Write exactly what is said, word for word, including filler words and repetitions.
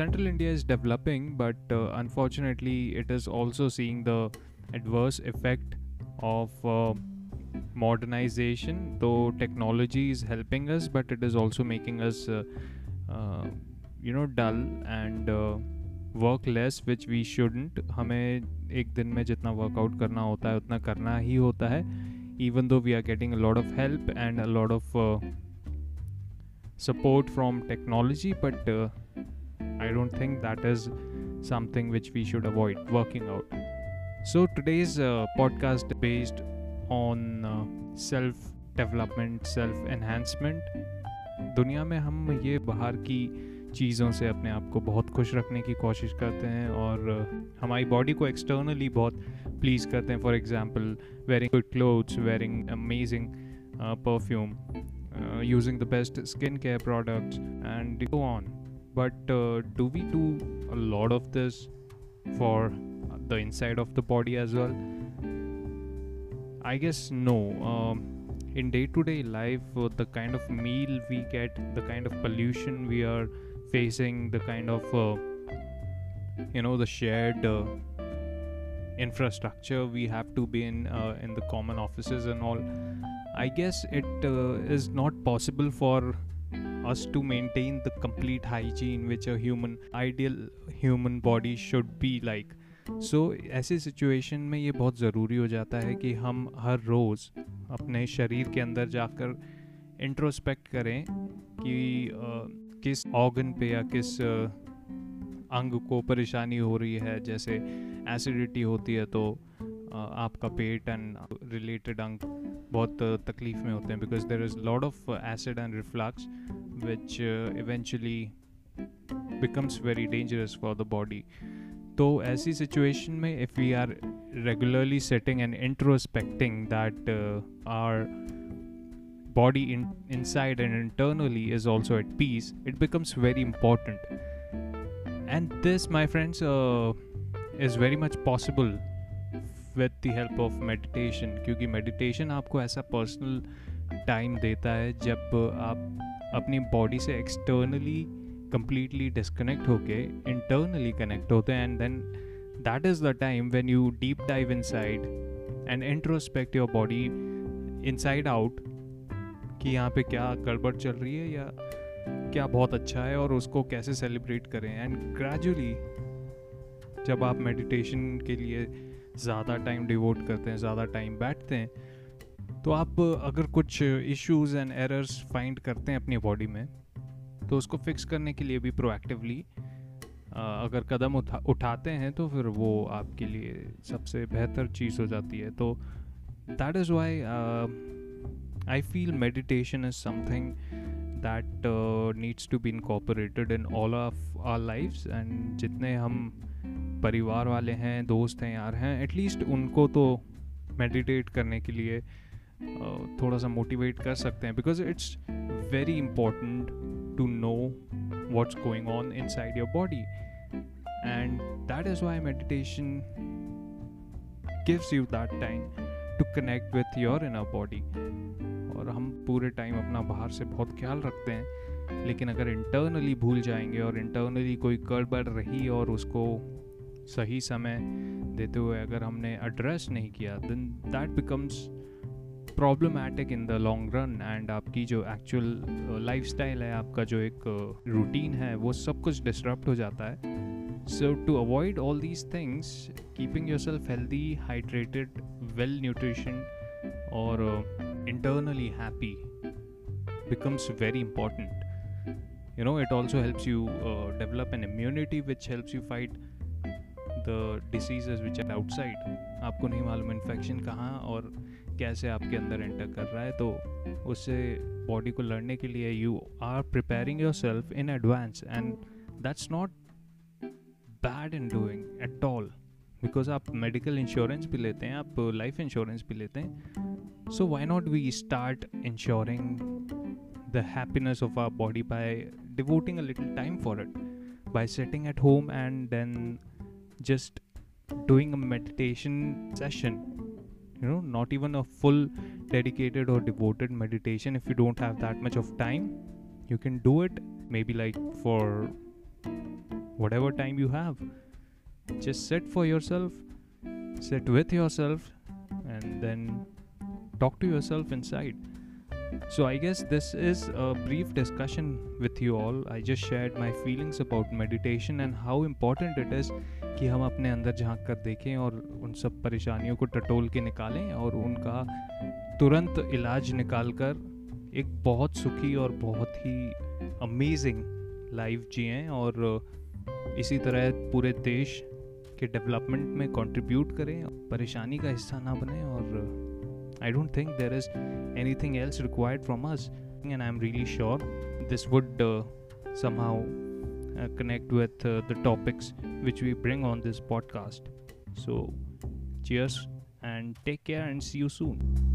Central India is developing, but uh, unfortunately it is also seeing the adverse effect of uh, modernization. Though technology is helping us, but it is also making us uh, uh, you know dull and uh, work less, which we shouldn't. हमें एक दिन में जितना workout करना होता है उतना करना ही होता है, even though we are getting a lot of help and a lot of uh, support from technology, but uh, I don't think that is something which we should avoid, working out. So today's uh, podcast is based on uh, self-development, self-enhancement. दुनिया में हम ये बाहर की चीज़ों से अपने आप को बहुत खुश रखने की कोशिश करते हैं और हमारी बॉडी को एक्सटर्नली बहुत प्लीज़ करते हैं. For example, wearing good clothes, wearing amazing perfume, using the best skin care products and so on. But do we do a lot of this for the inside of the body as well? I guess no. Um, in day-to-day life, uh, the kind of meal we get, the kind of pollution we are facing, the kind of, uh, you know, the shared uh, infrastructure we have to be in, uh, in the common offices and all, I guess it uh, is not possible for us to maintain the complete hygiene which a human, ideal human body should be like. So so, ऐसी situation में ये बहुत ज़रूरी हो जाता है कि हम हर रोज़ अपने शरीर के अंदर जाकर इंट्रोस्पेक्ट करें कि uh, किस ऑर्गन पे या किस uh, अंग को परेशानी हो रही है. जैसे एसिडिटी होती है तो uh, आपका पेट एंड रिलेटेड अंग बहुत uh, तकलीफ़ में होते हैं, because there is lot of acid and reflux which eventually becomes very dangerous for the body. तो ऐसी सिचुएशन में if we are regularly sitting and introspecting that our body in inside and internally is also at peace, it becomes very important. And this, my friends, is very much possible with the help of meditation, क्योंकि meditation आपको ऐसा personal time देता है जब आप अपनी body से externally completely disconnect होके internally connect होते हैं. And then that is the time when you deep dive inside and introspect your body inside out कि यहाँ पे क्या गड़बड़ चल रही है या क्या बहुत अच्छा है और उसको कैसे celebrate करें. And gradually जब आप meditation के लिए ज़्यादा time devote करते हैं, ज़्यादा time बैठते हैं, तो आप अगर कुछ issues and errors find करते हैं अपनी बॉडी में तो उसको फिक्स करने के लिए भी प्रोएक्टिवली अगर कदम उठा उठाते हैं तो फिर वो आपके लिए सबसे बेहतर चीज़ हो जाती है. तो that is why I feel meditation is something that needs to be incorporated in all of our lives. And जितने हम परिवार वाले हैं, दोस्त हैं, यार हैं, एटलीस्ट उनको तो मेडिटेट करने के लिए uh, थोड़ा सा मोटिवेट कर सकते हैं, because it's very important to know what's going on inside your body. And that is why meditation gives you that time to connect with your inner body. और हम पूरे time अपना बाहर से बहुत ख्याल रखते हैं, लेकिन अगर internally भूल जाएंगे और internally कोई गड़बड़ रही और उसको सही समय देते हुए अगर हमने address नहीं किया, then that becomes problematic in the long run. and आपकी जो actual lifestyle है, आपका जो एक routine है, वो सब कुछ disrupt हो जाता है. So to avoid all these things, keeping yourself healthy, hydrated, well nutritioned और internally happy becomes very important. You know, it also helps you uh, develop an immunity which helps you fight the diseases which are outside. आपको नहीं मालूम infection कहाँ और कैसे आपके अंदर enter कर रहा है, तो उससे बॉडी को लड़ने के लिए you are preparing yourself in advance. And that's not bad in doing at all, because आप मेडिकल इंश्योरेंस भी लेते हैं, आप लाइफ इंश्योरेंस भी लेते हैं. So why not we start insuring the happiness of our body by devoting a little time for it, by sitting at home and then just doing a meditation session. You know, not even a full dedicated or devoted meditation. If you don't have that much of time, you can do it maybe like for whatever time you have. Just sit for yourself, sit with yourself, and then talk to yourself inside. So I guess this is a brief discussion with you all. I just shared my feelings about meditation and how important it is कि हम अपने अंदर झांक कर देखें और उन सब परेशानियों को टटोल के निकालें और उनका तुरंत इलाज निकाल कर एक बहुत सुखी और बहुत ही अमेजिंग लाइफ जिएं और इसी तरह पूरे देश के डेवलपमेंट में कंट्रीब्यूट करें, परेशानी का हिस्सा ना बने. और I don't think there is anything else required from us and I am really sure this would somehow connect with uh, the topics which we bring on this podcast. So cheers and take care and see you soon.